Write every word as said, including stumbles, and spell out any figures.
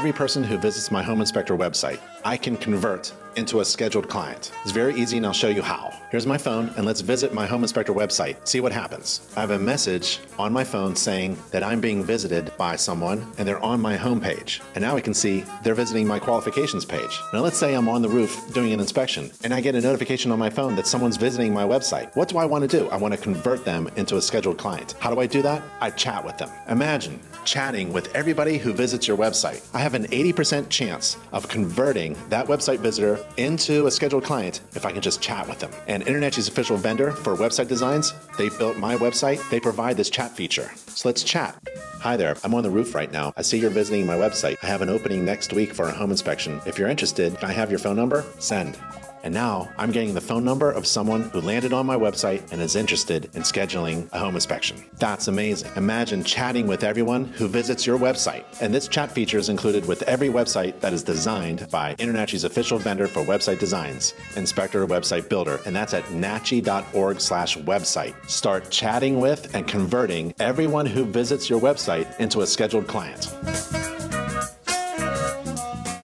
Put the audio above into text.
every person who visits my Home Inspector website, I can convert into a scheduled client. It's very easy, and I'll show you how. Here's my phone, and let's visit my Home Inspector website, see what happens. I have a message on my phone saying that I'm being visited by someone, and they're on my home page. And now I can see they're visiting my qualifications page. Now let's say I'm on the roof doing an inspection, and I get a notification on my phone that someone's visiting my website. What do I want to do? I want to convert them into a scheduled client. How do I do that? I chat with them. Imagine chatting with everybody who visits your website. I have an eighty percent chance of converting that website visitor into a scheduled client if I can just chat with them. And InterNACHI's official vendor for website designs, they built my website. They provide this chat feature. So let's chat. Hi there, I'm on the roof right now. I see you're visiting my website. I have an opening next week for a home inspection. If you're interested, can I have your phone number? Send. And now I'm getting the phone number of someone who landed on my website and is interested in scheduling a home inspection. That's amazing. Imagine chatting with everyone who visits your website. And this chat feature is included with every website that is designed by InterNACHI's official vendor for website designs, Inspector Website Builder, and that's at nachi dot org slash website. Start chatting with and converting everyone who visits your website into a scheduled client.